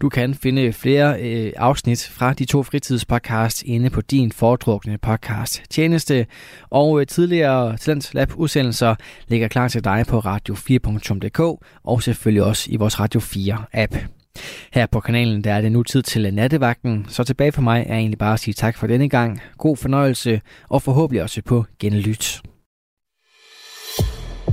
Du kan finde flere afsnit fra de to fritidspodcasts inde på din foretrukne podcast tjeneste, og tidligere Talent Lab udsendelser ligger klar til dig på radio4.dk og selvfølgelig også i vores Radio 4 app. Her på kanalen der er det nu tid til nattevagten, så tilbage for mig er egentlig bare at sige tak for denne gang. God fornøjelse og forhåbentlig også på genlyt.